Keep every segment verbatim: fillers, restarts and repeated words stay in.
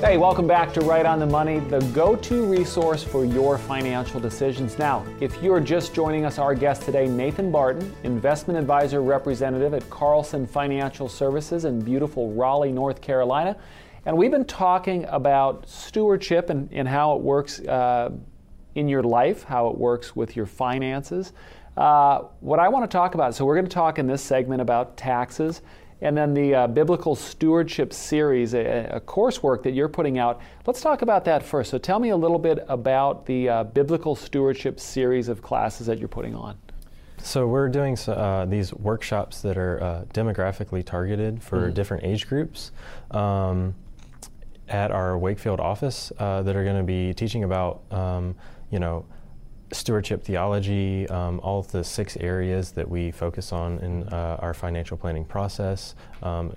Hey, welcome back to Right on the Money, the go-to resource for your financial decisions. Now, if you're just joining us, our guest today, Nathan Barton, Investment Advisor Representative at Carlson Financial Services in beautiful Raleigh, North Carolina. And we've been talking about stewardship and, and how it works uh, in your life, how it works with your finances. Uh, what I want to talk about, so we're going to talk in this segment about taxes, and then the uh, Biblical Stewardship Series, a, a coursework that you're putting out. Let's talk about that first. So tell me a little bit about the uh, Biblical Stewardship Series of classes that you're putting on. So we're doing uh, these workshops that are uh, demographically targeted for mm-hmm. different age groups um, at our Wakefield office uh, that are going to be teaching about, um, you know, stewardship theology, um, all of the six areas that we focus on in uh, our financial planning process. Um,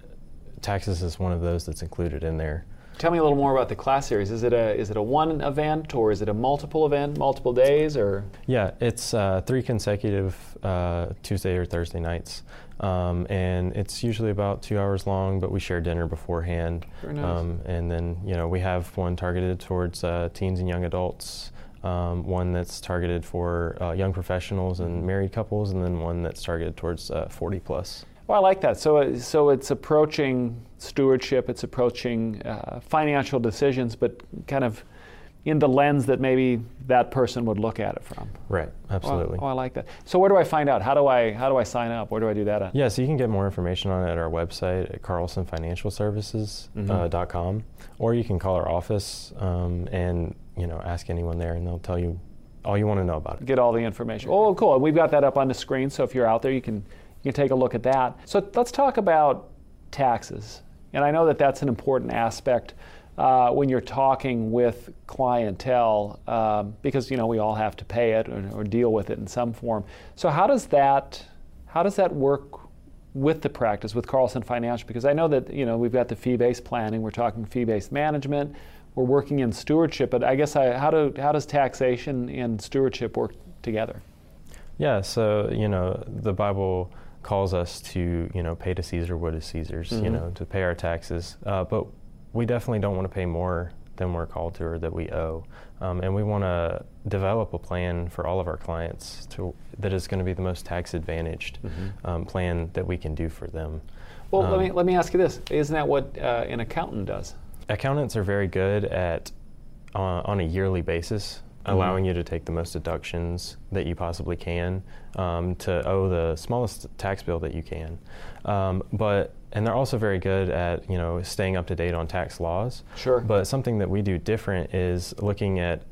taxes is one of those that's included in there. Tell me a little more about the class series. Is it a is it a one event or is it a multiple event, multiple days, or? Yeah, it's uh, three consecutive uh, Tuesday or Thursday nights, um, and it's usually about two hours long. But we share dinner beforehand, Very nice. um, and then you know we have one targeted towards uh, teens and young adults. Um, one that's targeted for uh, young professionals and married couples, and then one that's targeted towards uh, forty plus. Well, I like that. So, so it's approaching stewardship, it's approaching uh, financial decisions, but kind of in the lens that maybe that person would look at it from. Right, absolutely. Oh, oh, I like that. So where do I find out? How do I how do I sign up? Where do I do that at? Yeah, so you can get more information on it at our website at carlson financial services dot com, mm-hmm. uh, or you can call our office um, and you know, ask anyone there and they'll tell you all you want to know about it. Get all the information. Oh, cool. We've got that up on the screen, so if you're out there, you can you can take a look at that. So let's talk about taxes. And I know that that's an important aspect uh, when you're talking with clientele uh, because, you know, we all have to pay it or, or deal with it in some form. So how does that how does that work with the practice, with Carlson Financial? Because I know that, you know, we've got the fee-based planning, we're talking fee-based management, we're working in stewardship, but I guess I, how do how does taxation and stewardship work together? Yeah, so you know the Bible calls us to you know pay to Caesar what is Caesar's, mm-hmm. you know to pay our taxes, uh, but we definitely don't want to pay more than we're called to or that we owe, um, and we want to develop a plan for all of our clients to that is going to be the most tax advantaged mm-hmm. um, plan that we can do for them. Well, um, let me let me ask you this: isn't that what uh, an accountant does? Accountants are very good at, uh, on a yearly basis, mm-hmm. allowing you to take the most deductions that you possibly can, um, to owe the smallest tax bill that you can. Um, but and they're also very good at you know staying up to date on tax laws. Sure. But something that we do different is looking at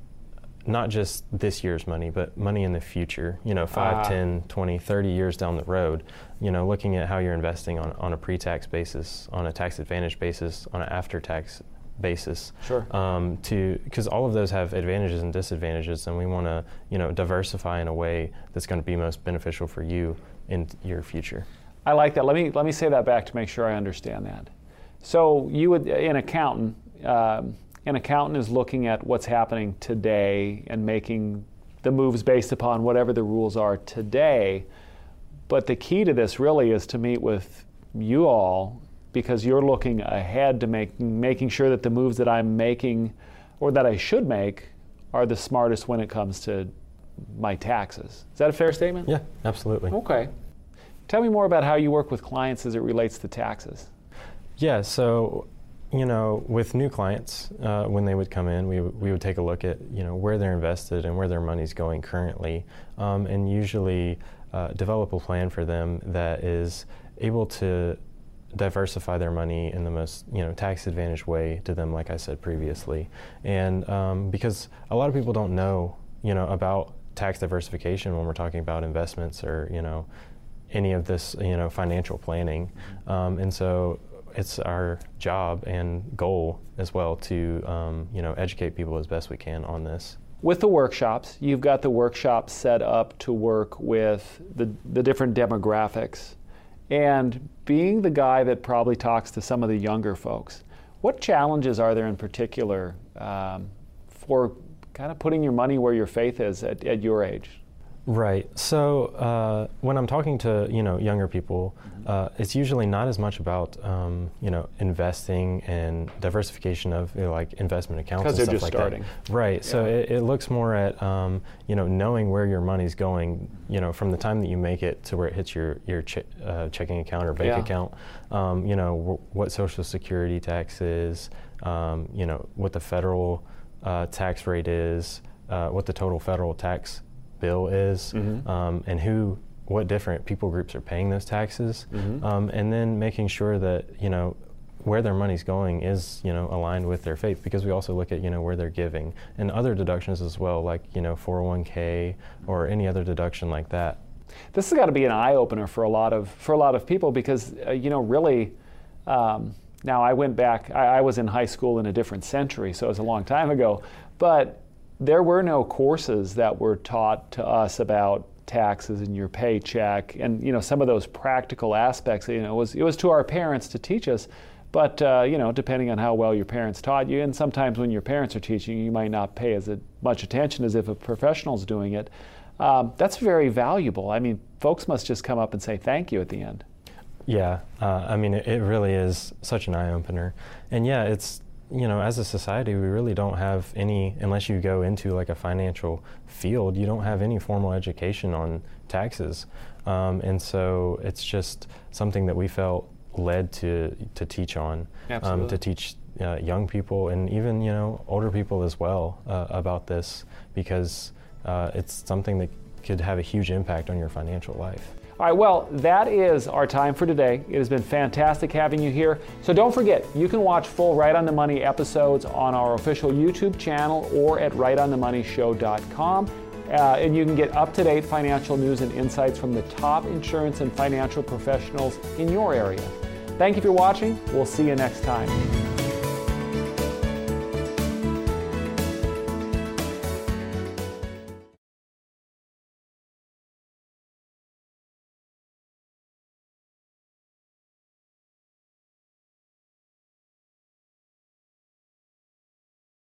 not just this year's money, but money in the future, you know, five, ah. ten, twenty, thirty years down the road, you know, looking at how you're investing on, on a pre-tax basis, on a tax advantage basis, on an after-tax basis. Sure. Um, to, because all of those have advantages and disadvantages, and we want to, you know, diversify in a way that's going to be most beneficial for you in your future. I like that. Let me, let me say that back to make sure I understand that. So you would, an accountant, um, An accountant is looking at what's happening today and making the moves based upon whatever the rules are today. But the key to this really is to meet with you all because you're looking ahead to make, making sure that the moves that I'm making or that I should make are the smartest when it comes to my taxes. Is that a fair statement? Yeah, absolutely. Okay. Tell me more about how you work with clients as it relates to taxes. Yeah, so you know, with new clients, uh, when they would come in, we, we would take a look at, you know, where they're invested and where their money's going currently, um, and usually uh, develop a plan for them that is able to diversify their money in the most, you know, tax advantaged way to them, like I said previously. And um, because a lot of people don't know, you know, about tax diversification when we're talking about investments or, you know, any of this, you know, financial planning. Um, and so it's our job and goal as well to um, you know educate people as best we can on this. With the workshops, you've got the workshops set up to work with the, the different demographics. And being the guy that probably talks to some of the younger folks, what challenges are there in particular um, for kind of putting your money where your faith is at, at your age? Right. So uh, when I'm talking to, you know, younger people, uh, it's usually not as much about, um, you know, investing and diversification of, you know, like investment accounts and stuff like that. Because they're just starting. Right. Yeah. So it, it looks more at, um, you know, knowing where your money's going, you know, from the time that you make it to where it hits your, your ch- uh, checking account or bank yeah. account, um, you know, w- what Social Security tax is, um, you know, what the federal uh, tax rate is, uh, what the total federal tax bill is, mm-hmm. um, and who, what different people groups are paying those taxes, mm-hmm. um, and then making sure that, you know, where their money's going is, you know, aligned with their faith, because we also look at, you know, where they're giving and other deductions as well, like, you know, four oh one k or any other deduction like that. This has got to be an eye opener for a lot of for a lot of people, because uh, you know, really. Um, now I went back. I, I was in high school in a different century, so it was a long time ago, but there were no courses that were taught to us about taxes and your paycheck and, you know, some of those practical aspects. You know, it was, it was to our parents to teach us, but, uh, you know, depending on how well your parents taught you, and sometimes when your parents are teaching you, you might not pay as much attention as if a professional's doing it. Um, that's very valuable. I mean, folks must just come up and say thank you at the end. Yeah, uh, I mean, it, it really is such an eye-opener. And yeah, it's, you know, as a society, we really don't have any, unless you go into like a financial field, you don't have any formal education on taxes. Um, and so it's just something that we felt led to to teach on, um, to teach uh, young people and even, you know, older people as well uh, about this, because uh, it's something that could have a huge impact on your financial life. All right, well, that is our time for today. It has been fantastic having you here. So don't forget, you can watch full Right on the Money episodes on our official YouTube channel or at right on the money show dot com. Uh, and you can get up-to-date financial news and insights from the top insurance and financial professionals in your area. Thank you for watching. We'll see you next time.